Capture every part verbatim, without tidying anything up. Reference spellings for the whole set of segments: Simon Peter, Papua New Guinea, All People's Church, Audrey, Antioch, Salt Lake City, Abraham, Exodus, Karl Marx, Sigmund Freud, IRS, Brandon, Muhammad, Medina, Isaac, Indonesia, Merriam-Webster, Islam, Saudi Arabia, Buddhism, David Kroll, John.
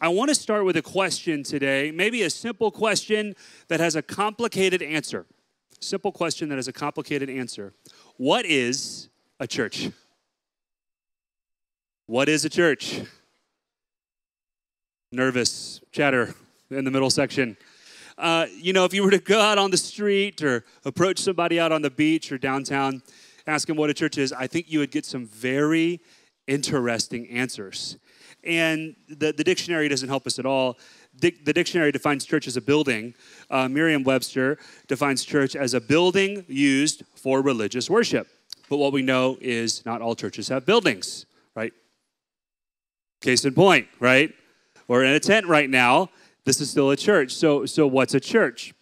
I want to start with a question today, maybe a simple question that has a complicated answer. Simple question that has a complicated answer. What is a church? What is a church? Nervous chatter in the middle section. Uh, you know, if you were to go out on the street or approach somebody out on the beach or downtown, ask them what a church is, I think you would get some very interesting answers. And the, the dictionary doesn't help us at all. Dic- the dictionary defines church as a building. Uh, Merriam-Webster defines church as a building used for religious worship. But what we know is not all churches have buildings, right? Case in point, right? We're in a tent right now. This is still a church. So, so what's a church?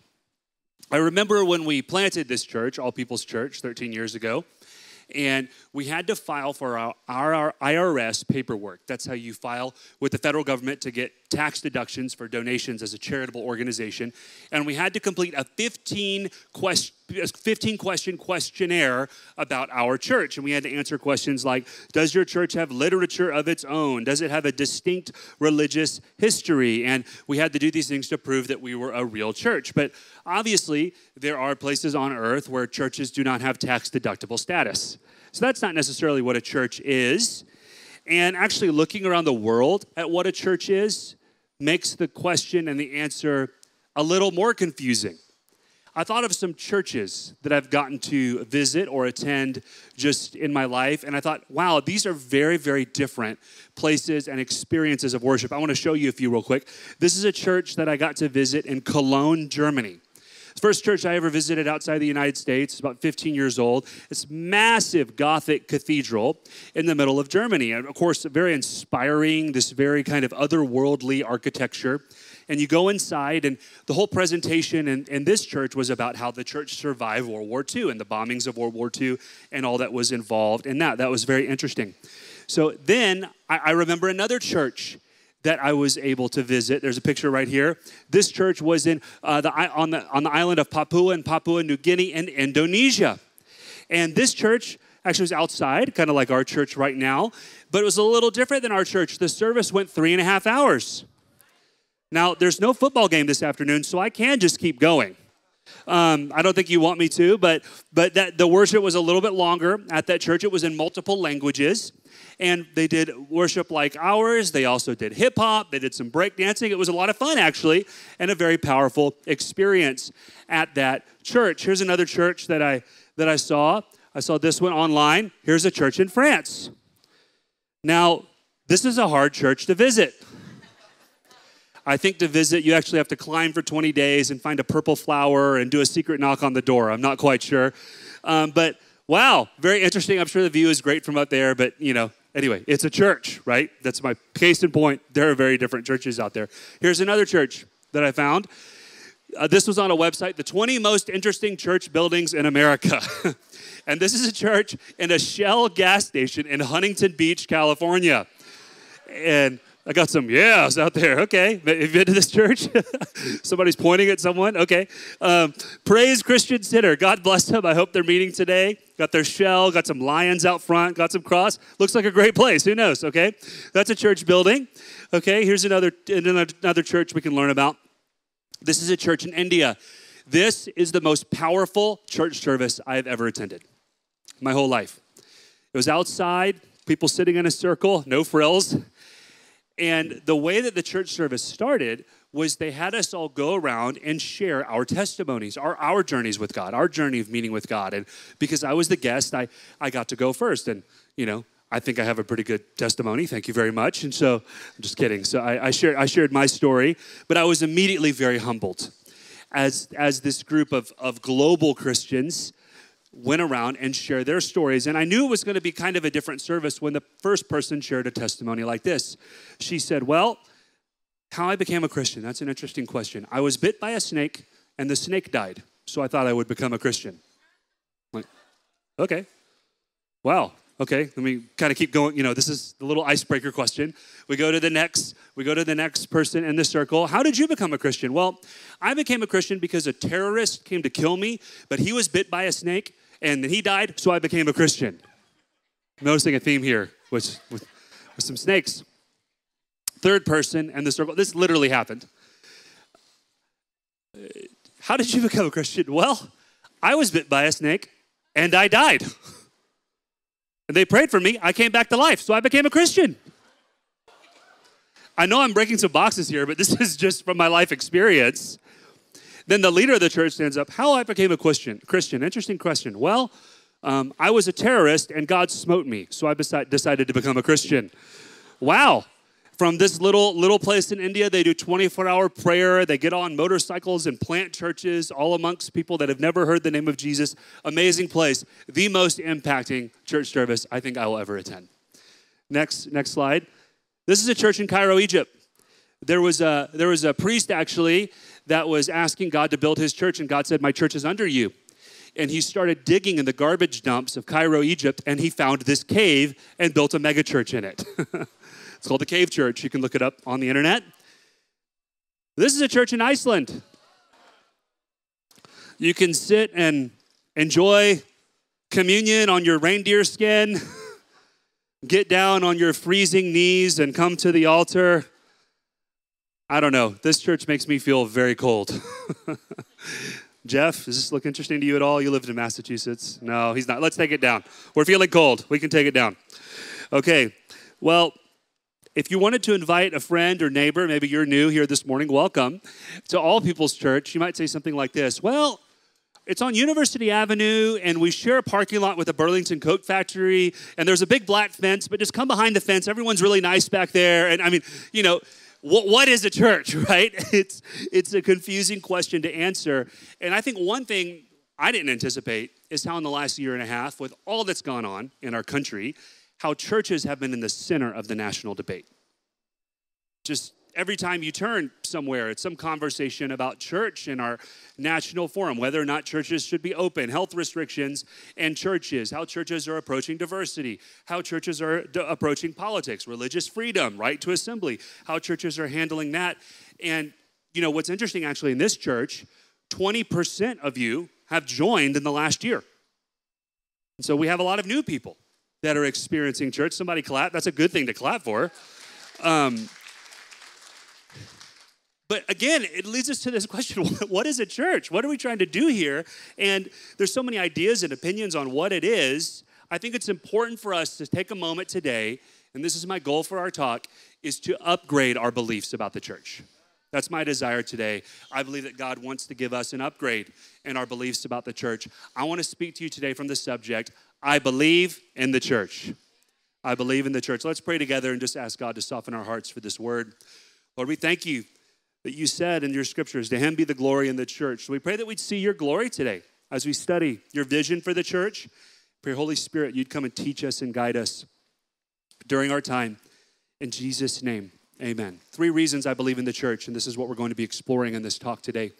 I remember when we planted this church, All People's Church, thirteen years ago, and we had to file for our, our I R S paperwork. That's how you file with the federal government to get tax deductions for donations as a charitable organization. And we had to complete a fifteen question questionnaire about our church. And we had to answer questions like, does your church have literature of its own? Does it have a distinct religious history? And we had to do these things to prove that we were a real church. But obviously, there are places on earth where churches do not have tax-deductible status. So that's not necessarily what a church is. And actually looking around the world at what a church is makes the question and the answer a little more confusing. I thought of some churches that I've gotten to visit or attend just in my life, and I thought, wow, these are very, very different places and experiences of worship. I want to show you a few real quick. This is a church that I got to visit in Cologne, Germany. The first church I ever visited outside the United States. It's about fifteen years old. It's massive Gothic cathedral in the middle of Germany. And of course, very inspiring, this very kind of otherworldly architecture. And you go inside, and the whole presentation in, in this church was about how the church survived World War Two and the bombings of World War Two and all that was involved in that. That was very interesting. So then I, I remember another church that I was able to visit. There's a picture right here. This church was in uh, the on the on the island of Papua and Papua New Guinea in Indonesia, and this church actually was outside, kind of like our church right now, but it was a little different than our church. The service went three and a half hours. Now there's no football game this afternoon, so I can just keep going. Um, I don't think you want me to, but but that the worship was a little bit longer at that church. It was in multiple languages, and they did worship like ours. They also did hip-hop. They did some breakdancing. It was a lot of fun, actually, and a very powerful experience at that church. Here's another church that I that I saw. I saw this one online. Here's a church in France. Now, this is a hard church to visit. I think to visit, you actually have to climb for twenty days and find a purple flower and do a secret knock on the door. I'm not quite sure. Um, but wow, very interesting. I'm sure the view is great from up there. But, you know, anyway, it's a church, right? That's my case in point. There are very different churches out there. Here's another church that I found. Uh, this was on a website, the twenty most interesting church buildings in America. And this is a church in a Shell gas station in Huntington Beach, California. And I got some yeahs out there. Okay, have you been to this church? Somebody's pointing at someone. Okay. Um, Praise Christian Center. God bless them. I hope they're meeting today. Got their shell, got some lions out front, got some cross. Looks like a great place. Who knows? Okay. That's a church building. Okay, here's another, another church we can learn about. This is a church in India. This is the most powerful church service I've ever attended my whole life. It was outside, people sitting in a circle, no frills. And the way that the church service started was they had us all go around and share our testimonies, our, our journeys with God, our journey of meeting with God. And because I was the guest, I, I got to go first. And, you know, I think I have a pretty good testimony. Thank you very much. And so, I'm just kidding. So I, I, shared, I shared my story, but I was immediately very humbled as, as this group of, of global Christians went around and shared their stories. And I knew it was going to be kind of a different service when the first person shared a testimony like this. She said, well, how I became a Christian, that's an interesting question. I was bit by a snake, and the snake died, so I thought I would become a Christian. I'm like, okay. Wow. Okay, let me kind of keep going. You know, this is the little icebreaker question. We go to the next, we go to the next person in the circle. How did you become a Christian? Well, I became a Christian because a terrorist came to kill me, but he was bit by a snake, and then he died, so I became a Christian. Noticing a theme here with, with, with some snakes. third person, and the circle. This literally happened. How did you become a Christian? Well, I was bit by a snake, and I died. And they prayed for me. I came back to life, so I became a Christian. I know I'm breaking some boxes here, but this is just from my life experience. Then the leader of the church stands up. How I became a Christian? Christian, interesting question. Well, um, I was a terrorist, and God smote me, so I decided to become a Christian. Wow. From this little little place in India, they do twenty-four hour prayer. They get on motorcycles and plant churches all amongst people that have never heard the name of Jesus. Amazing place. The most impacting church service I think I will ever attend. Next, next slide. This is a church in Cairo, Egypt. There was a, there was a priest, actually, that was asking God to build his church, and God said, my church is under you. And he started digging in the garbage dumps of Cairo, Egypt, and he found this cave and built a mega church in it. It's called the Cave Church. You can look it up on the internet. This is a church in Iceland. You can sit and enjoy communion on your reindeer skin, get down on your freezing knees and come to the altar. I don't know. This church makes me feel very cold. Jeff, does this look interesting to you at all? You lived in Massachusetts. No, he's not. Let's take it down. We're feeling cold. We can take it down. Okay. Well, if you wanted to invite a friend or neighbor, maybe you're new here this morning, welcome to All People's Church. You might say something like this. Well, it's on University Avenue, and we share a parking lot with the Burlington Coat Factory, and there's a big black fence, but just come behind the fence. Everyone's really nice back there. And I mean, you know, what, what is a church, right? It's, it's a confusing question to answer. And I think one thing I didn't anticipate is how in the last year and a half, with all that's gone on in our country, how churches have been in the center of the national debate. Just every time you turn somewhere, it's some conversation about church in our national forum, whether or not churches should be open, health restrictions, and churches, how churches are approaching diversity, how churches are d- approaching politics, religious freedom, right to assembly, how churches are handling that. And, you know, what's interesting actually in this church, twenty percent of you have joined in the last year. And so we have a lot of new people that are experiencing church. Somebody clap. That's a good thing to clap for. Um, but again, it leads us to this question, what is a church? What are we trying to do here? And there's so many ideas and opinions on what it is. I think it's important for us to take a moment today, and this is my goal for our talk, is to upgrade our beliefs about the church. That's my desire today. I believe that God wants to give us an upgrade in our beliefs about the church. I want to speak to you today from the subject, I believe in the church. I believe in the church. Let's pray together and just ask God to soften our hearts for this word. Lord, we thank you that you said in your scriptures, to him be the glory in the church. So we pray that we'd see your glory today as we study your vision for the church. Pray, Holy Spirit, you'd come and teach us and guide us during our time. In Jesus' name, amen. Three reasons I believe in the church, and this is what we're going to be exploring in this talk today.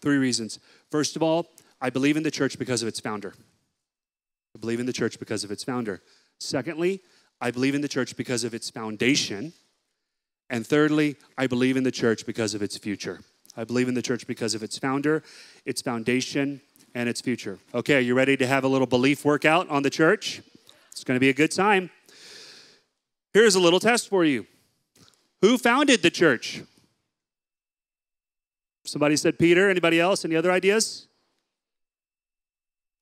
Three reasons. First of all, I believe in the church because of its founder. I believe in the church because of its founder. Secondly, I believe in the church because of its foundation. And thirdly, I believe in the church because of its future. I believe in the church because of its founder, its foundation, and its future. Okay, are you ready to have a little belief workout on the church? It's going to be a good time. Here's a little test for you. Who founded the church? Somebody said Peter. Anybody else? Any other ideas?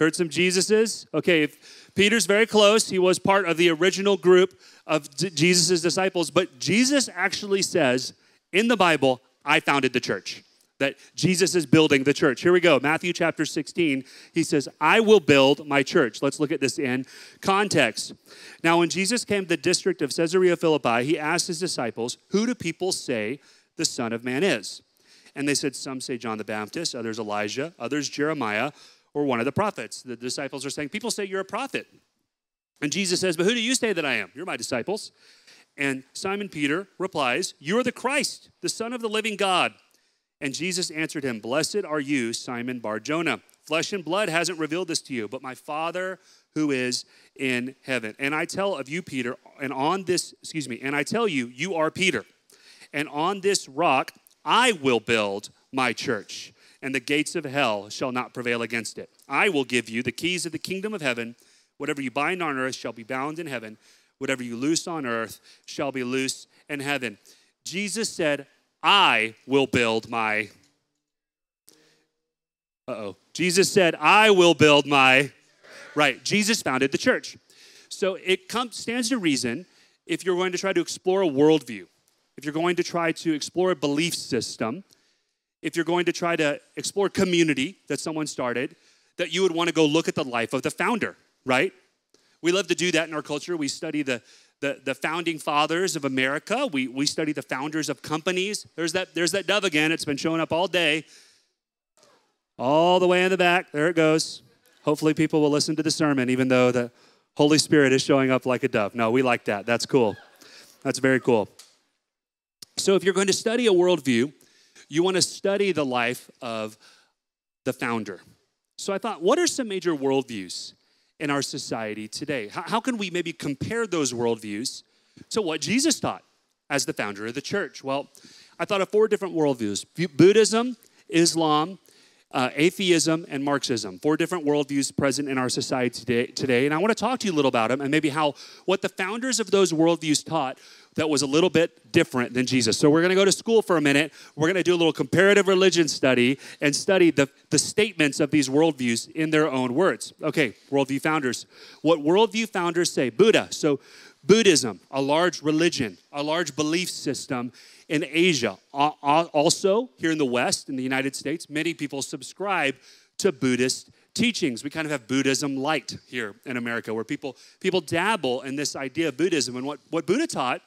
Heard some Jesuses? Okay, if Peter's very close. He was part of the original group of Jesus' disciples. But Jesus actually says in the Bible, I founded the church, that Jesus is building the church. Here we go, Matthew chapter sixteen. He says, I will build my church. Let's look at this in context. Now, when Jesus came to the district of Caesarea Philippi, he asked his disciples, who do people say the Son of Man is? And they said, some say John the Baptist, others Elijah, others Jeremiah, or one of the prophets. The disciples are saying, people say you're a prophet. And Jesus says, but who do you say that I am? You're my disciples. And Simon Peter replies, you are the Christ, the Son of the living God. And Jesus answered him, blessed are you, Simon Bar-Jonah. Flesh and blood hasn't revealed this to you, but my Father who is in heaven. And I tell of you, Peter, and on this, excuse me, and I tell you, you are Peter. And on this rock, I will build my church. And the gates of hell shall not prevail against it. I will give you the keys of the kingdom of heaven. Whatever you bind on earth shall be bound in heaven. Whatever you loose on earth shall be loose in heaven. Jesus said, I will build my, uh-oh. Jesus said, I will build my, right, Jesus founded the church. So it comes, stands to reason if you're going to try to explore a worldview, if you're going to try to explore a belief system, if you're going to try to explore community that someone started, that you would want to go look at the life of the founder, right? We love to do that in our culture. We study the, the, the founding fathers of America. We, we study the founders of companies. There's that, there's that dove again. It's been showing up all day. All the way in the back. There it goes. Hopefully people will listen to the sermon, even though the Holy Spirit is showing up like a dove. No, we like that. That's cool. That's very cool. So if you're going to study a worldview, you want to study the life of the founder. So I thought, what are some major worldviews in our society today? How, how can we maybe compare those worldviews to what Jesus taught as the founder of the church? Well, I thought of four different worldviews: Buddhism, Islam, uh, atheism, and Marxism. Four different worldviews present in our society today, today. And I want to talk to you a little about them and maybe how what the founders of those worldviews taught that was a little bit different than Jesus. So we're going to go to school for a minute. We're going to do a little comparative religion study and study the, the statements of these worldviews in their own words. Okay, worldview founders. What worldview founders say? Buddha. So Buddhism, a large religion, a large belief system in Asia. Also, here in the West, in the United States, many people subscribe to Buddhist teachings. We kind of have Buddhism light here in America, where people, people dabble in this idea of Buddhism. And what, what Buddha taught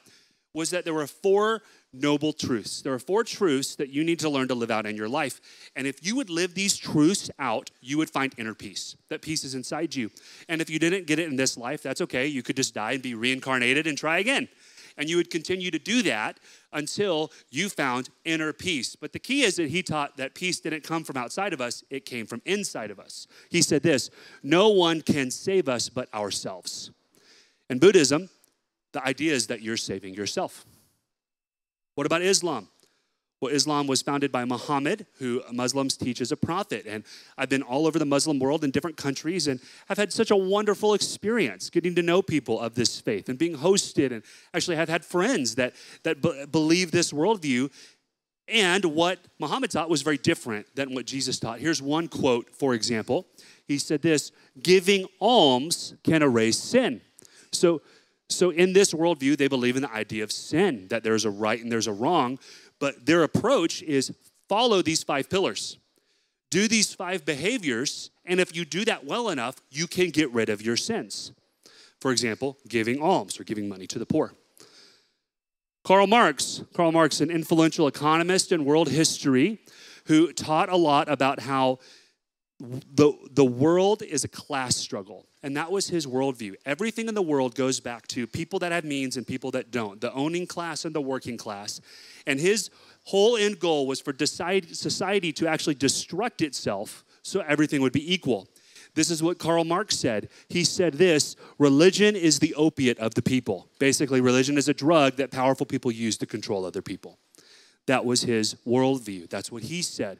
was that there were four noble truths. There are four truths that you need to learn to live out in your life. And if you would live these truths out, you would find inner peace. That peace is inside you. And if you didn't get it in this life, that's okay. You could just die and be reincarnated and try again. And you would continue to do that until you found inner peace. But the key is that he taught that peace didn't come from outside of us. It came from inside of us. He said this, no one can save us but ourselves. In Buddhism, the idea is that you're saving yourself. What about Islam? Well, Islam was founded by Muhammad, who Muslims teach is a prophet. And I've been all over the Muslim world in different countries, and I've had such a wonderful experience getting to know people of this faith and being hosted. And actually, I've had friends that, that b- believe this worldview. And what Muhammad taught was very different than what Jesus taught. Here's one quote, for example. He said this, giving alms can erase sin. So, So in this worldview, they believe in the idea of sin, that there's a right and there's a wrong. But their approach is follow these five pillars. Do these five behaviors, and if you do that well enough, you can get rid of your sins. For example, giving alms or giving money to the poor. Karl Marx, Karl Marx, an influential economist in world history, who taught a lot about how the, the world is a class struggle. And that was his worldview. Everything in the world goes back to people that have means and people that don't, the owning class and the working class. And his whole end goal was for society to actually destruct itself so everything would be equal. This is what Karl Marx said. He said this, religion is the opiate of the people. Basically, religion is a drug that powerful people use to control other people. That was his worldview. That's what he said.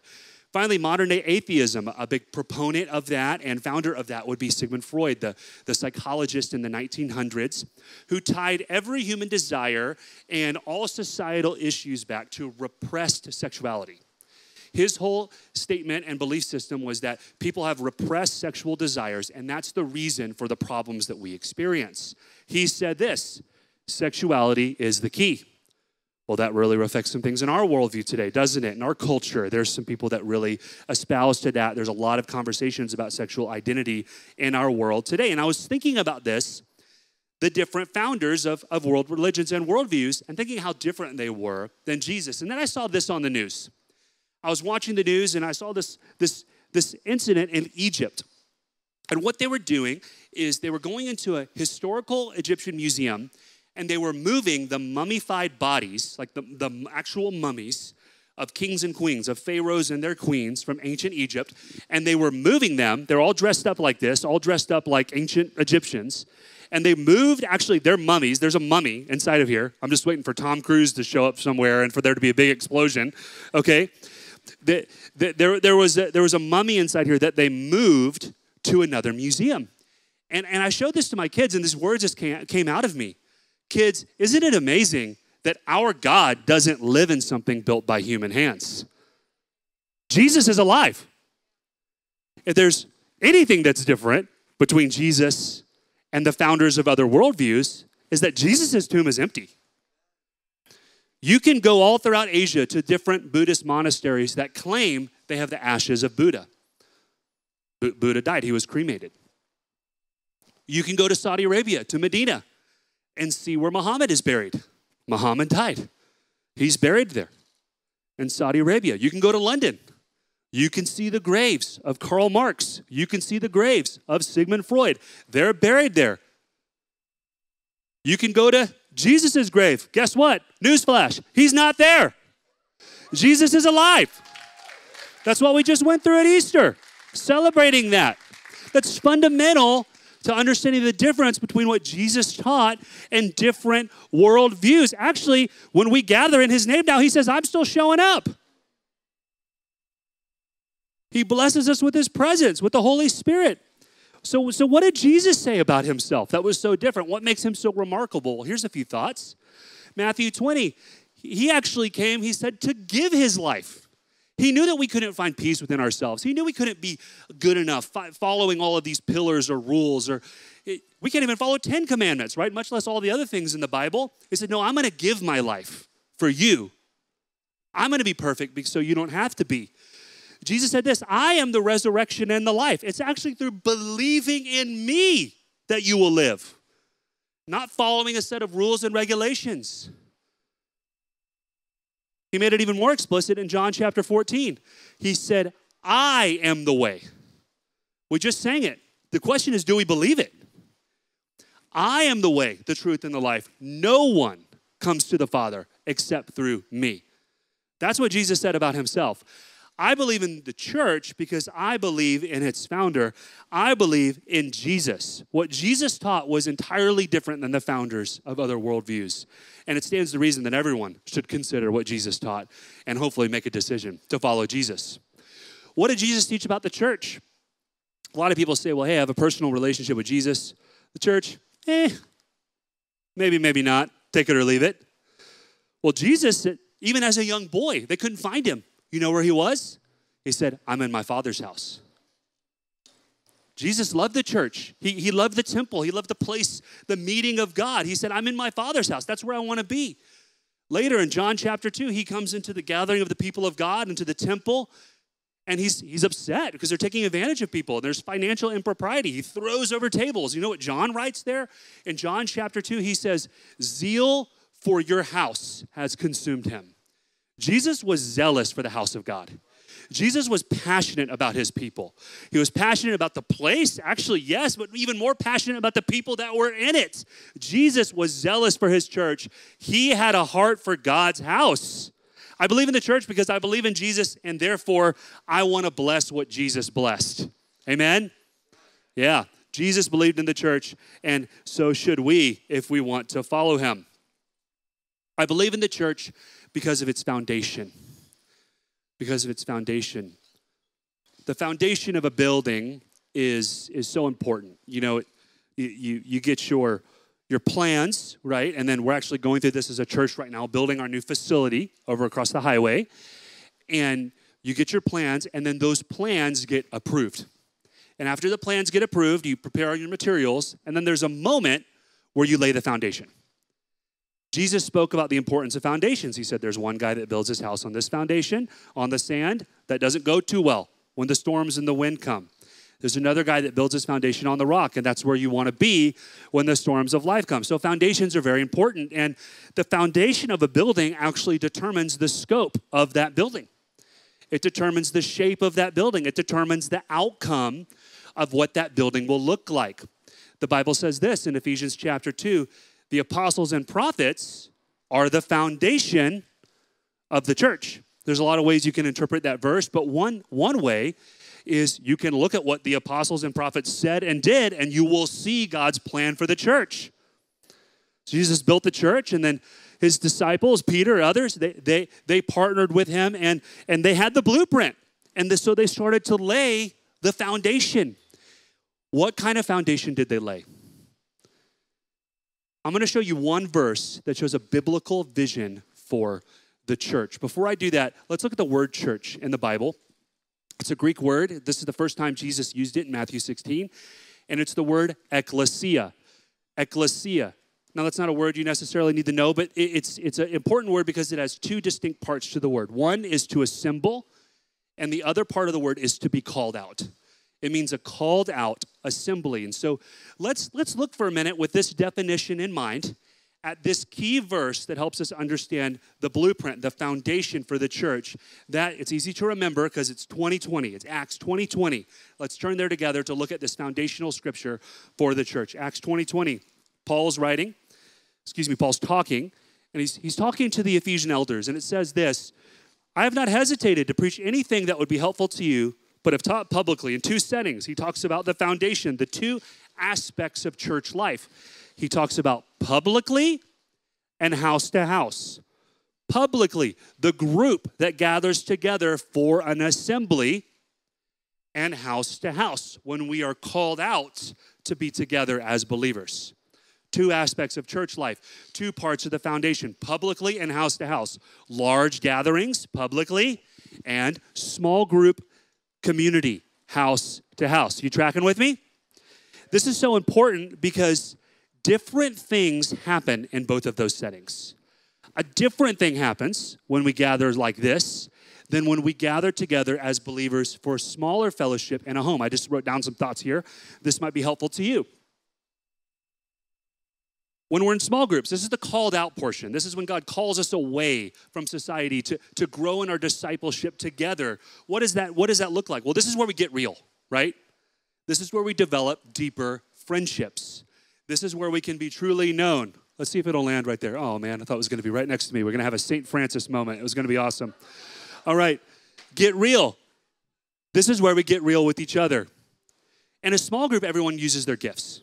Finally, modern-day atheism, a big proponent of that and founder of that would be Sigmund Freud, the, the psychologist in the nineteen hundreds, who tied every human desire and all societal issues back to repressed sexuality. His whole statement and belief system was that people have repressed sexual desires, and that's the reason for the problems that we experience. He said this, sexuality is the key. Well, that really affects some things in our worldview today, doesn't it? In our culture, there's some people that really espouse to that. There's a lot of conversations about sexual identity in our world today. And I was thinking about this, the different founders of, of world religions and worldviews, and thinking how different they were than Jesus. And then I saw this on the news. I was watching the news, and I saw this, this, this incident in Egypt. And what they were doing is they were going into a historical Egyptian museum, and they were moving the mummified bodies, like the, the actual mummies of kings and queens, of pharaohs and their queens from ancient Egypt. And they were moving them. They're all dressed up like this, all dressed up like ancient Egyptians. And they moved, actually, their mummies. There's a mummy inside of here. I'm just waiting for Tom Cruise to show up somewhere and for there to be a big explosion, okay? The, the, there, there, was a, there was a mummy inside here that they moved to another museum. And, and I showed this to my kids, and these words just came, came out of me. Kids, isn't it amazing that our God doesn't live in something built by human hands. Jesus is alive. If there's anything that's different between Jesus and the founders of other worldviews, is that Jesus' tomb is empty. You can go all throughout Asia to different Buddhist monasteries that claim they have the ashes of Buddha. B- Buddha died, he was cremated. You can go to Saudi Arabia, to Medina, and see where Muhammad is buried. Muhammad died. He's buried there in Saudi Arabia. You can go to London. You can see the graves of Karl Marx. You can see the graves of Sigmund Freud. They're buried there. You can go to Jesus' grave. Guess what? Newsflash, he's not there. Jesus is alive. That's what we just went through at Easter, celebrating that. That's fundamental to understanding the difference between what Jesus taught and different worldviews. Actually, when we gather in his name now, he says, I'm still showing up. He blesses us with his presence, with the Holy Spirit. So, so what did Jesus say about himself that was so different? What makes him so remarkable? Here's a few thoughts. Matthew twenty, he actually came, he said, to give his life. He knew that we couldn't find peace within ourselves. He knew we couldn't be good enough following all of these pillars or rules. Or we can't even follow ten commandments, right? Much less all the other things in the Bible. He said, no, I'm going to give my life for you. I'm going to be perfect so you don't have to be. Jesus said this, I am the resurrection and the life. It's actually through believing in me that you will live, not following a set of rules and regulations. He made it even more explicit in John chapter fourteen. He said, I am the way. We just sang it. The question is, do we believe it? I am the way, the truth, and the life. No one comes to the Father except through me. That's what Jesus said about himself. I believe in the church because I believe in its founder. I believe in Jesus. What Jesus taught was entirely different than the founders of other worldviews. And it stands to reason that everyone should consider what Jesus taught and hopefully make a decision to follow Jesus. What did Jesus teach about the church? A lot of people say, well, hey, I have a personal relationship with Jesus. The church, eh, maybe, maybe not. Take it or leave it. Well, Jesus, even as a young boy, they couldn't find him. You know where he was? He said, I'm in my Father's house. Jesus loved the church. He, he loved the temple. He loved the place, the meeting of God. He said, I'm in my Father's house. That's where I want to be. Later in John chapter two, he comes into the gathering of the people of God, into the temple, and he's, he's upset because they're taking advantage of people. There's financial impropriety. He throws over tables. You know what John writes there? In John chapter two, he says, zeal for your house has consumed him. Jesus was zealous for the house of God. Jesus was passionate about his people. He was passionate about the place, actually, yes, but even more passionate about the people that were in it. Jesus was zealous for his church. He had a heart for God's house. I believe in the church because I believe in Jesus, and therefore, I want to bless what Jesus blessed. Amen? Yeah, Jesus believed in the church, and so should we if we want to follow him. I believe in the church because of its foundation, because of its foundation. The foundation of a building is, is so important. You know, it, you, you get your, your plans, right? And then we're actually going through this as a church right now, building our new facility over across the highway. And you get your plans, and then those plans get approved. And after the plans get approved, you prepare your materials, and then there's a moment where you lay the foundation. Jesus spoke about the importance of foundations. He said, there's one guy that builds his house on this foundation, on the sand, that doesn't go too well when the storms and the wind come. There's another guy that builds his foundation on the rock, and that's where you want to be when the storms of life come. So foundations are very important, and the foundation of a building actually determines the scope of that building. It determines the shape of that building. It determines the outcome of what that building will look like. The Bible says this in Ephesians chapter two, the apostles and prophets are the foundation of the church. There's a lot of ways you can interpret that verse, but one, one way is you can look at what the apostles and prophets said and did, and you will see God's plan for the church. Jesus built the church, and then his disciples, Peter, others, they, they, they partnered with him, and, and they had the blueprint. And the, so they started to lay the foundation. What kind of foundation did they lay? I'm going to show you one verse that shows a biblical vision for the church. Before I do that, let's look at the word church in the Bible. It's a Greek word. This is the first time Jesus used it in Matthew sixteen. And it's the word ekklesia. Ekklesia. Now, that's not a word you necessarily need to know, but it's, it's an important word because it has two distinct parts to the word. One is to assemble, and the other part of the word is to be called out. It means a called out assembly. And so let's, let's look for a minute with this definition in mind at this key verse that helps us understand the blueprint, the foundation for the church. That it's easy to remember because it's twenty twenty. It's Acts twenty twenty. Let's turn there together to look at this foundational scripture for the church. Acts twenty twenty. Paul's writing, excuse me, Paul's talking, and he's, he's talking to the Ephesian elders, and it says this: I have not hesitated to preach anything that would be helpful to you, but have taught publicly in two settings. He talks about the foundation, the two aspects of church life. He talks about publicly and house to house. Publicly, the group that gathers together for an assembly, and house to house, when we are called out to be together as believers. Two aspects of church life, two parts of the foundation, publicly and house to house. Large gatherings, publicly, and small group community, house to house. You tracking with me? This is so important because different things happen in both of those settings. A different thing happens when we gather like this than when we gather together as believers for smaller fellowship in a home. I just wrote down some thoughts here. This might be helpful to you. When we're in small groups, this is the called out portion. This is when God calls us away from society to, to grow in our discipleship together. What is that? What does that look like? Well, this is where we get real, right? This is where we develop deeper friendships. This is where we can be truly known. Let's see if it'll land right there. Oh, man, I thought it was going to be right next to me. We're going to have a Saint Francis moment. It was going to be awesome. All right, get real. This is where we get real with each other. In a small group, everyone uses their gifts.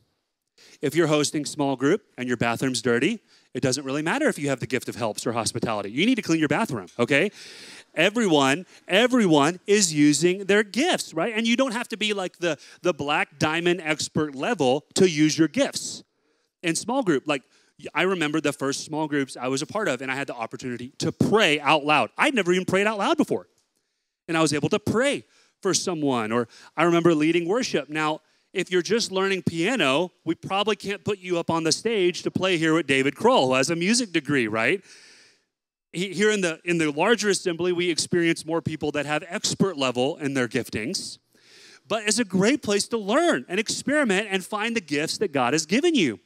If you're hosting small group and your bathroom's dirty, it doesn't really matter if you have the gift of helps or hospitality. You need to clean your bathroom, okay? Everyone, everyone is using their gifts, right? And you don't have to be like the, the black diamond expert level to use your gifts. In small group, like I remember the first small groups I was a part of, and I had the opportunity to pray out loud. I'd never even prayed out loud before. And I was able to pray for someone, or I remember leading worship. Now, if you're just learning piano, we probably can't put you up on the stage to play here with David Kroll, who has a music degree, right? Here in the, in the larger assembly, we experience more people that have expert level in their giftings. But it's a great place to learn and experiment and find the gifts that God has given you.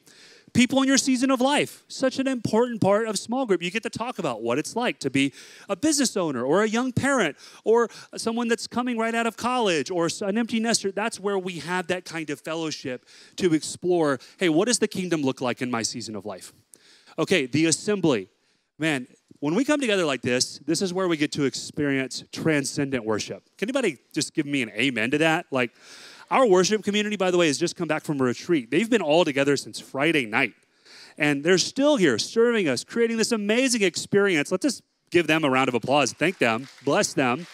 People in your season of life, such an important part of small group. You get to talk about what it's like to be a business owner or a young parent or someone that's coming right out of college or an empty nester. That's where we have that kind of fellowship to explore, hey, what does the kingdom look like in my season of life? Okay, the assembly. Man, when we come together like this, this is where we get to experience transcendent worship. Can anybody just give me an amen to that? Like, our worship community, by the way, has just come back from a retreat. They've been all together since Friday night. And they're still here serving us, creating this amazing experience. Let's just give them a round of applause. Thank them. Bless them.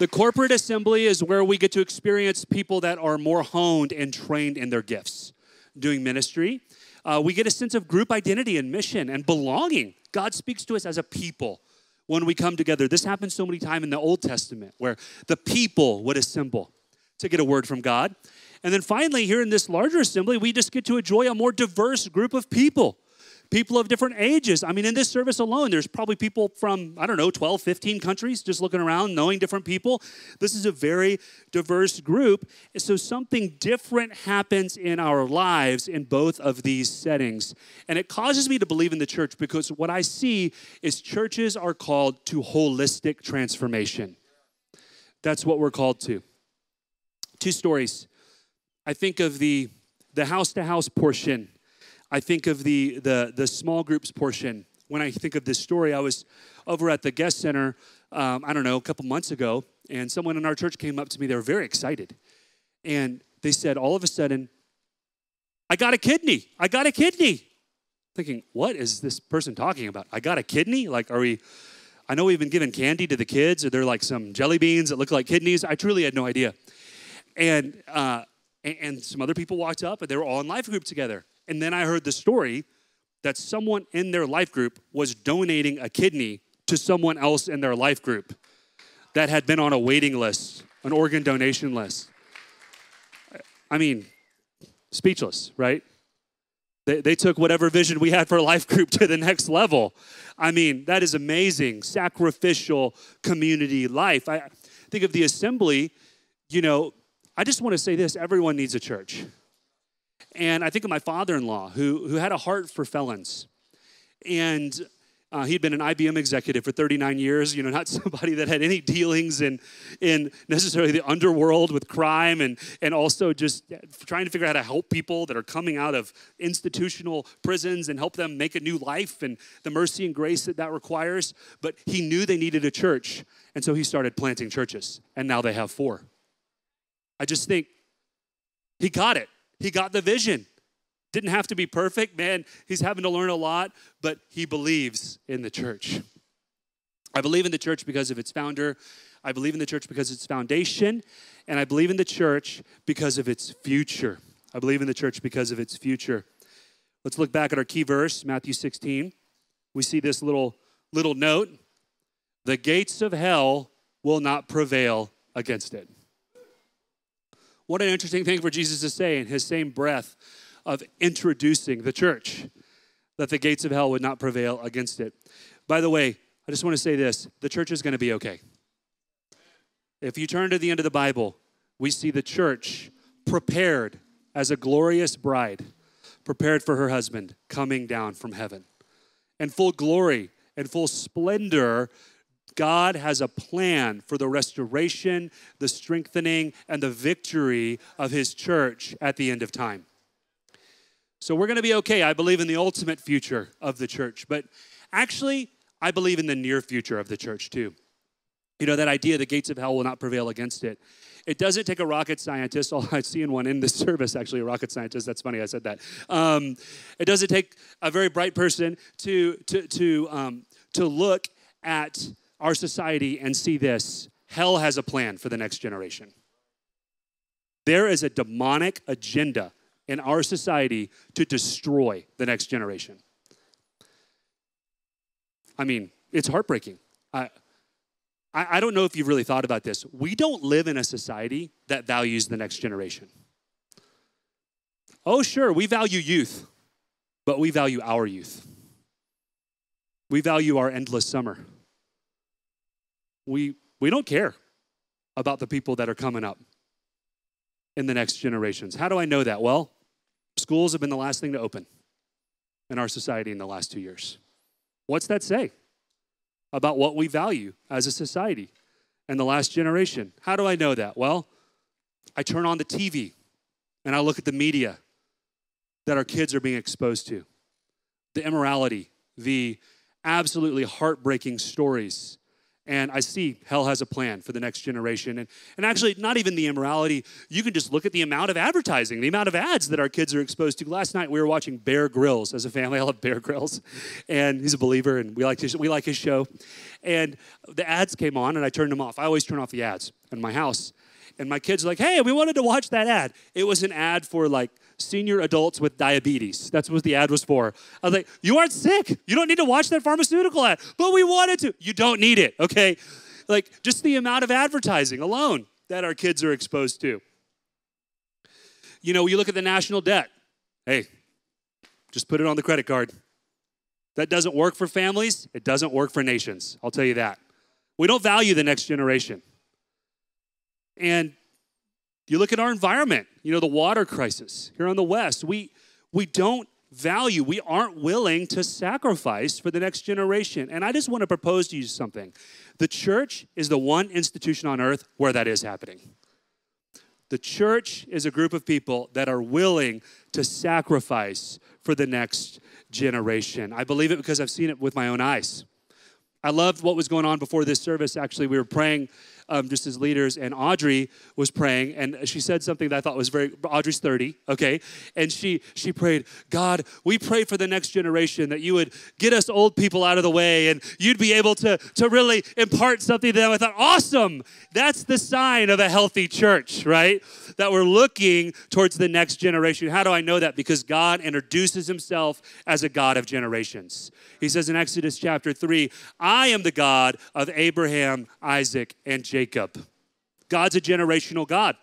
The corporate assembly is where we get to experience people that are more honed and trained in their gifts, doing ministry. Uh, we get a sense of group identity and mission and belonging. God speaks to us as a people. When we come together, this happens so many times in the Old Testament where the people would assemble to get a word from God. And then finally, here in this larger assembly, we just get to enjoy a more diverse group of people, people of different ages. I mean, in this service alone, there's probably people from, I don't know, twelve, fifteen countries just looking around, knowing different people. This is a very diverse group. So something different happens in our lives in both of these settings. And it causes me to believe in the church because what I see is churches are called to holistic transformation. That's what we're called to. Two stories. I think of the, the house-to-house portion. I think of the, the, the small groups portion. When I think of this story, I was over at the guest center, um, I don't know, a couple months ago, and someone in our church came up to me. They were very excited. And they said, all of a sudden, I got a kidney. I got a kidney. Thinking, what is this person talking about? I got a kidney? Like, are we, I know we've been giving candy to the kids, or they're like some jelly beans that look like kidneys. I truly had no idea. And, uh, and, and some other people walked up, and they were all in life group together. And then I heard the story that someone in their life group was donating a kidney to someone else in their life group that had been on a waiting list, an organ donation list. I mean, speechless, right? They, they took whatever vision we had for a life group to the next level. I mean, that is amazing, sacrificial community life. I think of the assembly, you know, I just want to say this, everyone needs a church. And I think of my father-in-law who, who had a heart for felons. And uh, he'd been an I B M executive for thirty-nine years, you know, not somebody that had any dealings in, in necessarily the underworld with crime and, and also just trying to figure out how to help people that are coming out of institutional prisons and help them make a new life and the mercy and grace that that requires. But he knew they needed a church. And so he started planting churches. And now they have four. I just think he got it. He got the vision. Didn't have to be perfect. Man, he's having to learn a lot, but he believes in the church. I believe in the church because of its founder. I believe in the church because of its foundation. And I believe in the church because of its future. I believe in the church because of its future. Let's look back at our key verse, Matthew sixteen. We see this little, little note. The gates of hell will not prevail against it. What an interesting thing for Jesus to say in his same breath of introducing the church, that the gates of hell would not prevail against it. By the way, I just want to say this. The church is going to be okay. If you turn to the end of the Bible, we see the church prepared as a glorious bride, prepared for her husband coming down from heaven. In full glory and full splendor, God has a plan for the restoration, the strengthening, and the victory of his church at the end of time. So we're going to be okay. I believe in the ultimate future of the church. But actually, I believe in the near future of the church too. You know, that idea, the gates of hell will not prevail against it. It doesn't take a rocket scientist. Oh, I've seen one in this service, actually, a rocket scientist. That's funny I said that. Um, it doesn't take a very bright person to, to, to, um, to look at our society and see this. Hell has a plan for the next generation. There is a demonic agenda in our society to destroy the next generation. I mean, it's heartbreaking. I, I, I don't know if you've really thought about this. We don't live in a society that values the next generation. Oh, sure, we value youth, but we value our youth. We value our endless summer. We, we don't care about the people that are coming up in the next generations. How do I know that? Well, schools have been the last thing to open in our society in the last two years. What's that say about what we value as a society and the last generation? How do I know that? Well, I turn on the T V and I look at the media that our kids are being exposed to, the immorality, the absolutely heartbreaking stories. And I see hell has a plan for the next generation. And, and actually, not even the immorality. You can just look at the amount of advertising, the amount of ads that our kids are exposed to. Last night, we were watching Bear Grylls as a family. I love Bear Grylls. And he's a believer, and we like his, we like his show. And the ads came on, and I turned them off. I always turn off the ads in my house. And my kids are like, hey, we wanted to watch that ad. It was an ad for, like, senior adults with diabetes. That's what the ad was for. I was like, you aren't sick. You don't need to watch that pharmaceutical ad. But we wanted to. You don't need it, okay? Like, just the amount of advertising alone that our kids are exposed to. You know, you look at the national debt. Hey, just put it on the credit card. That doesn't work for families. It doesn't work for nations. I'll tell you that. We don't value the next generation. And you look at our environment, you know, the water crisis here on the West. We, we don't value, we aren't willing to sacrifice for the next generation. And I just want to propose to you something. The church is the one institution on earth where that is happening. The church is a group of people that are willing to sacrifice for the next generation. I believe it because I've seen it with my own eyes. I loved what was going on before this service. Actually, we were praying um, just as leaders, and Audrey was praying, and she said something that I thought was very, Audrey's thirty, okay? And she she prayed, God, we pray for the next generation that you would get us old people out of the way, and you'd be able to, to really impart something to them. I thought, awesome! That's the sign of a healthy church, right? That we're looking towards the next generation. How do I know that? Because God introduces himself as a God of generations. He says in Exodus chapter three, I am the God of Abraham, Isaac, and Jacob. God's a generational God.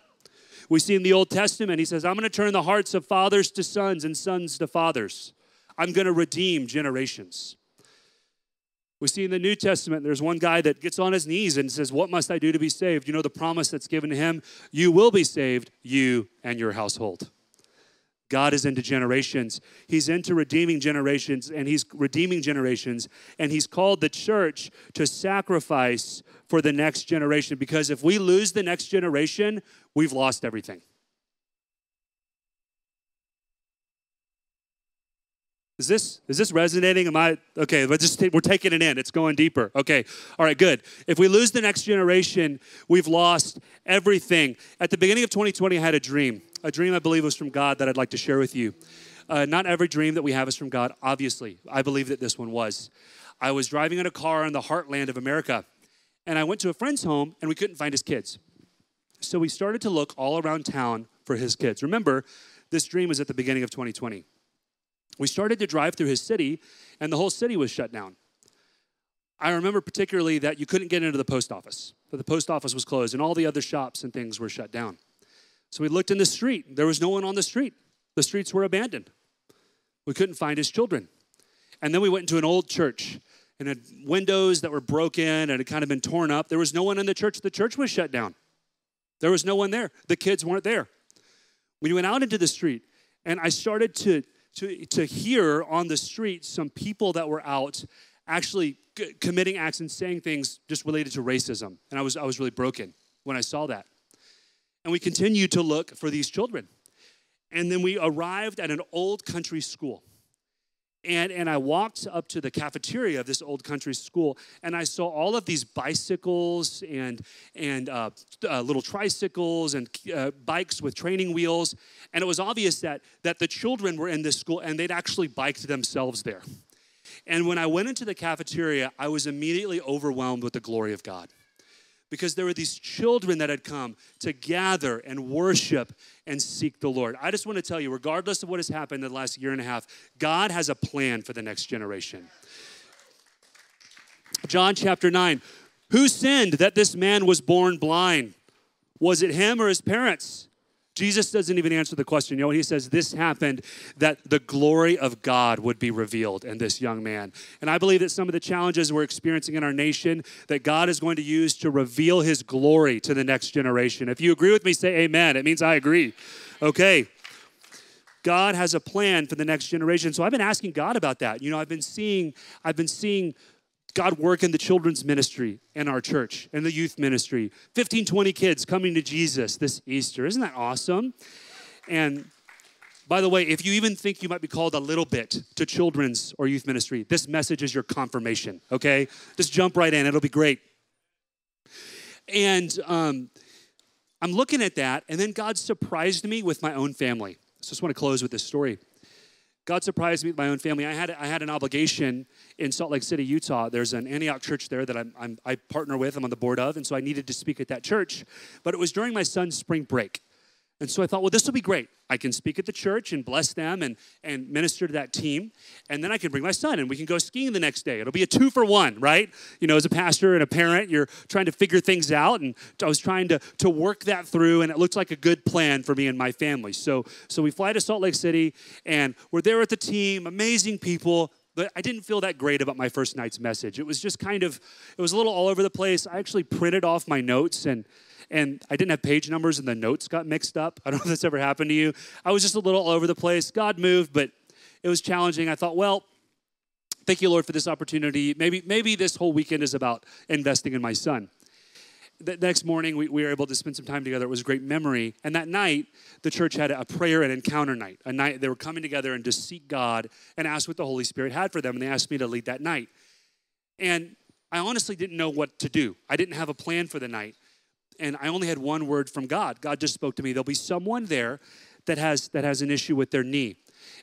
We see in the Old Testament, he says, I'm going to turn the hearts of fathers to sons and sons to fathers. I'm going to redeem generations. We see in the New Testament, there's one guy that gets on his knees and says, what must I do to be saved? You know the promise that's given to him? You will be saved, you and your household. God is into generations. He's into redeeming generations, and he's redeeming generations, and he's called the church to sacrifice for the next generation, because if we lose the next generation, we've lost everything. Is this, is this resonating? Am I, okay, we're, just, we're taking it in. It's going deeper. Okay, all right, good. If we lose the next generation, we've lost everything. At the beginning of twenty twenty, I had a dream. A dream I believe was from God that I'd like to share with you. Uh, not every dream that we have is from God, obviously. I believe that this one was. I was driving in a car in the heartland of America, and I went to a friend's home, and we couldn't find his kids. So we started to look all around town for his kids. Remember, this dream was at the beginning of twenty twenty. We started to drive through his city, and the whole city was shut down. I remember particularly that you couldn't get into the post office, that the post office was closed, and all the other shops and things were shut down. So we looked in the street. There was no one on the street. The streets were abandoned. We couldn't find his children. And then we went into an old church, and had windows that were broken and had kind of been torn up. There was no one in the church. The church was shut down. There was no one there. The kids weren't there. We went out into the street, and I started to To, to hear on the street some people that were out actually c- committing acts and saying things just related to racism. And I was, I was really broken when I saw that. And we continued to look for these children. And then we arrived at an old country school. And, and I walked up to the cafeteria of this old country school, and I saw all of these bicycles and, and uh, uh, little tricycles and uh, bikes with training wheels. And it was obvious that, that the children were in this school, and they'd actually biked themselves there. And when I went into the cafeteria, I was immediately overwhelmed with the glory of God, because there were these children that had come to gather and worship and seek the Lord. I just want to tell you, regardless of what has happened in the last year and a half, God has a plan for the next generation. John chapter nine, who sinned that this man was born blind? Was it him or his parents? Jesus doesn't even answer the question. You know what he says? This happened that the glory of God would be revealed in this young man. And I believe that some of the challenges we're experiencing in our nation, that God is going to use to reveal his glory to the next generation. If you agree with me, say amen. It means I agree. Okay. God has a plan for the next generation. So I've been asking God about that. You know, I've been seeing, I've been seeing God work in the children's ministry in our church, in the youth ministry. fifteen, twenty kids coming to Jesus this Easter. Isn't that awesome? And by the way, if you even think you might be called a little bit to children's or youth ministry, this message is your confirmation, okay? Just jump right in. It'll be great. And um, I'm looking at that, and then God surprised me with my own family. So I just want to close with this story. God surprised me with my own family. I had I had an obligation in Salt Lake City, Utah. There's an Antioch church there that I'm, I'm, I partner with. I'm on the board of, and so I needed to speak at that church. But it was during my son's spring break. And so I thought, well, this will be great. I can speak at the church and bless them and, and minister to that team. And then I can bring my son, and we can go skiing the next day. It'll be a two for one, right? You know, as a pastor and a parent, you're trying to figure things out. And I was trying to, to work that through, and it looked like a good plan for me and my family. So, so we fly to Salt Lake City, and we're there with the team, amazing people. But I didn't feel that great about my first night's message. It was just kind of, it was a little all over the place. I actually printed off my notes, and And I didn't have page numbers, and the notes got mixed up. I don't know if that's ever happened to you. I was just a little all over the place. God moved, but it was challenging. I thought, well, thank you, Lord, for this opportunity. Maybe maybe this whole weekend is about investing in my son. The next morning, we, we were able to spend some time together. It was a great memory. And that night, the church had a prayer and encounter night, a night they were coming together and to seek God and ask what the Holy Spirit had for them. And they asked me to lead that night. And I honestly didn't know what to do. I didn't have a plan for the night. And I only had one word from God. God just spoke to me. There'll be someone there that has that has an issue with their knee.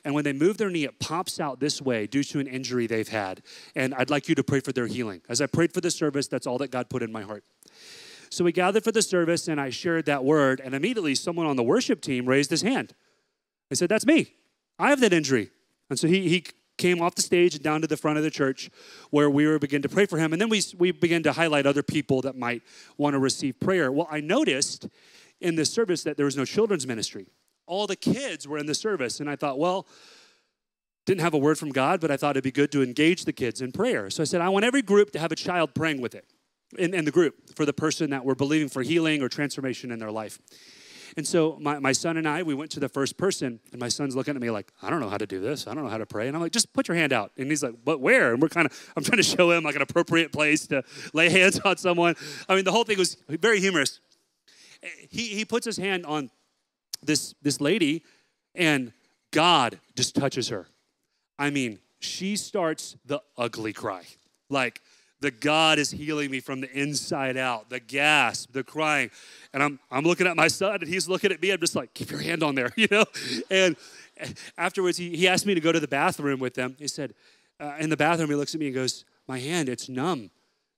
And when they move their knee, it pops out this way due to an injury they've had. And I'd like you to pray for their healing. As I prayed for the service, that's all that God put in my heart. So we gathered for the service, and I shared that word. And immediately, someone on the worship team raised his hand. They said, that's me. I have that injury. And so he he came off the stage and down to the front of the church where we were beginning to pray for him. And then we, we began to highlight other people that might want to receive prayer. Well, I noticed in this service that there was no children's ministry. All the kids were in the service. And I thought, well, didn't have a word from God, but I thought it'd be good to engage the kids in prayer. So I said, I want every group to have a child praying with it in, in the group for the person that we're believing for healing or transformation in their life. And so my, my son and I, we went to the first person, and my son's looking at me like, I don't know how to do this. I don't know how to pray. And I'm like, just put your hand out. And he's like, but where? And we're kind of, I'm trying to show him like an appropriate place to lay hands on someone. I mean, the whole thing was very humorous. He, he puts his hand on this, this lady, and God just touches her. I mean, she starts the ugly cry. Like, the God is healing me from the inside out, the gasp, the crying. And I'm I'm looking at my son, and he's looking at me. I'm just like, keep your hand on there, you know? And afterwards, he, he asked me to go to the bathroom with them. He said, uh, in the bathroom, he looks at me and goes, my hand, it's numb.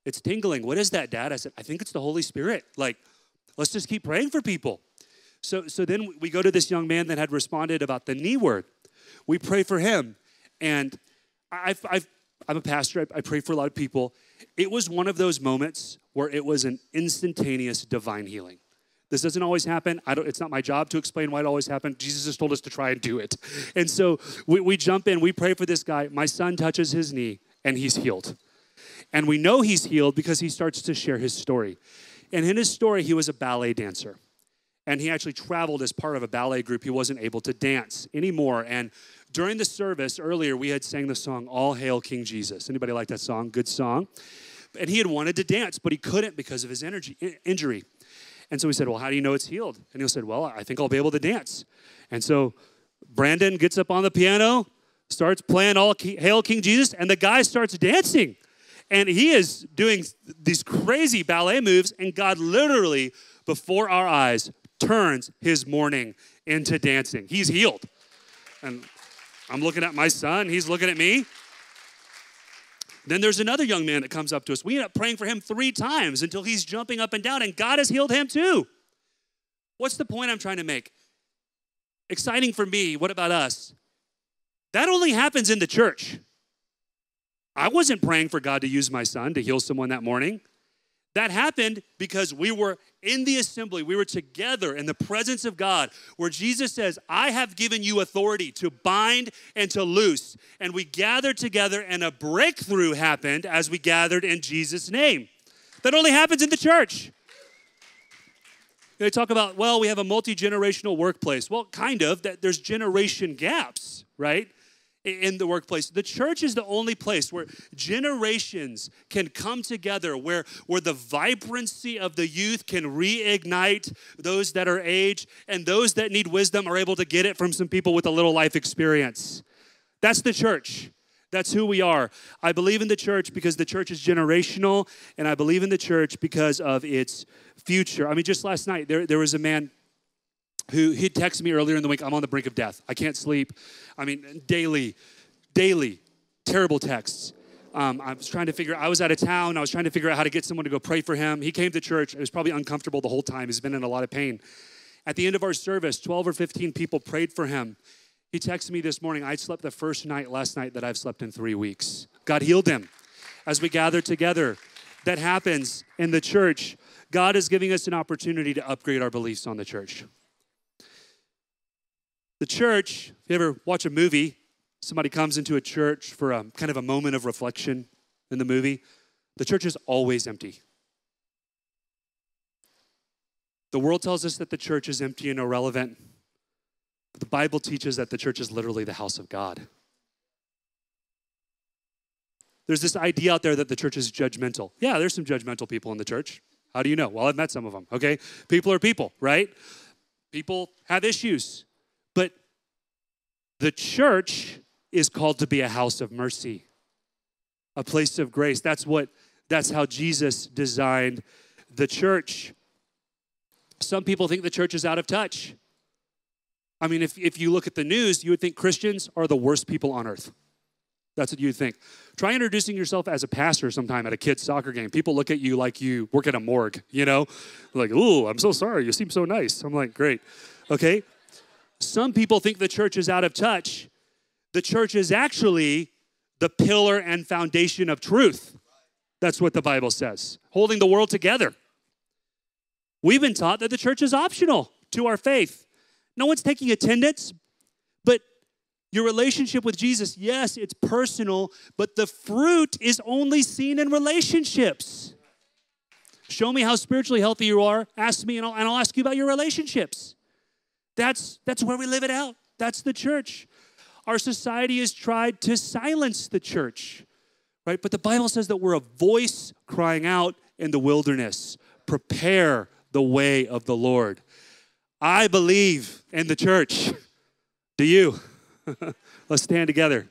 It's tingling. What is that, Dad? I said, I think it's the Holy Spirit. Like, let's just keep praying for people. So, so then we go to this young man that had responded about the knee word. We pray for him. And I've, I've I'm a pastor. I pray for a lot of people. It was one of those moments where it was an instantaneous divine healing. This doesn't always happen. I don't, it's not my job to explain why it always happened. Jesus has told us to try and do it. And so we, we jump in. We pray for this guy. My son touches his knee, and he's healed. And we know he's healed because he starts to share his story. And in his story, he was a ballet dancer. And he actually traveled as part of a ballet group. He wasn't able to dance anymore. And during the service earlier, we had sang the song, All Hail King Jesus. Anybody like that song? Good song. And he had wanted to dance, but he couldn't because of his energy, injury. And so we said, well, how do you know it's healed? And he said, well, I think I'll be able to dance. And so Brandon gets up on the piano, starts playing All Hail King Jesus, and the guy starts dancing. And he is doing these crazy ballet moves, and God literally, before our eyes, turns his mourning into dancing. He's healed. And I'm looking at my son. He's looking at me. Then there's another young man that comes up to us. We end up praying for him three times until he's jumping up and down, and God has healed him too. What's the point I'm trying to make? Exciting for me. What about us? That only happens in the church. I wasn't praying for God to use my son to heal someone that morning. That happened because we were in the assembly. We were together in the presence of God, where Jesus says, I have given you authority to bind and to loose. And we gathered together, and a breakthrough happened as we gathered in Jesus' name. That only happens in the church. They talk about, well, we have a multi-generational workplace. Well, kind of. That there's generation gaps, right? In the workplace. The church is the only place where generations can come together, where, where the vibrancy of the youth can reignite those that are aged, and those that need wisdom are able to get it from some people with a little life experience. That's the church. That's who we are. I believe in the church because the church is generational, and I believe in the church because of its future. I mean, just last night, there, there was a man who he texted me earlier in the week, I'm on the brink of death. I can't sleep. I mean, daily, daily, terrible texts. Um, I was trying to figure, I was out of town. I was trying to figure out how to get someone to go pray for him. He came to church. It was probably uncomfortable the whole time. He's been in a lot of pain. At the end of our service, twelve or fifteen people prayed for him. He texted me this morning, I slept the first night last night that I've slept in three weeks. God healed him as we gathered together. That happens in the church. God is giving us an opportunity to upgrade our beliefs on the church. The church, if you ever watch a movie, somebody comes into a church for a kind of a moment of reflection in the movie. The church is always empty. The world tells us that the church is empty and irrelevant, but the Bible teaches that the church is literally the house of God. There's this idea out there that the church is judgmental. Yeah, there's some judgmental people in the church. How do you know? Well, I've met some of them, okay? People are people, right? People have issues. But the church is called to be a house of mercy, a place of grace. That's what That's how Jesus designed the church. Some people think the church is out of touch. I mean, if, if you look at the news, you would think Christians are the worst people on earth. That's what you think. Try introducing yourself as a pastor sometime at a kid's soccer game. People look at you like you work at a morgue, you know? Like, ooh, I'm so sorry. You seem so nice. I'm like, great. Okay? Some people think the church is out of touch. The church is actually the pillar and foundation of truth. That's what the Bible says. Holding the world together. We've been taught that the church is optional to our faith. No one's taking attendance, but your relationship with Jesus, yes, it's personal, but the fruit is only seen in relationships. Show me how spiritually healthy you are. Ask me, and I'll, and I'll ask you about your relationships. That's, that's where we live it out. That's the church. Our society has tried to silence the church, right? But the Bible says that we're a voice crying out in the wilderness. Prepare the way of the Lord. I believe in the church. Do you? Let's stand together.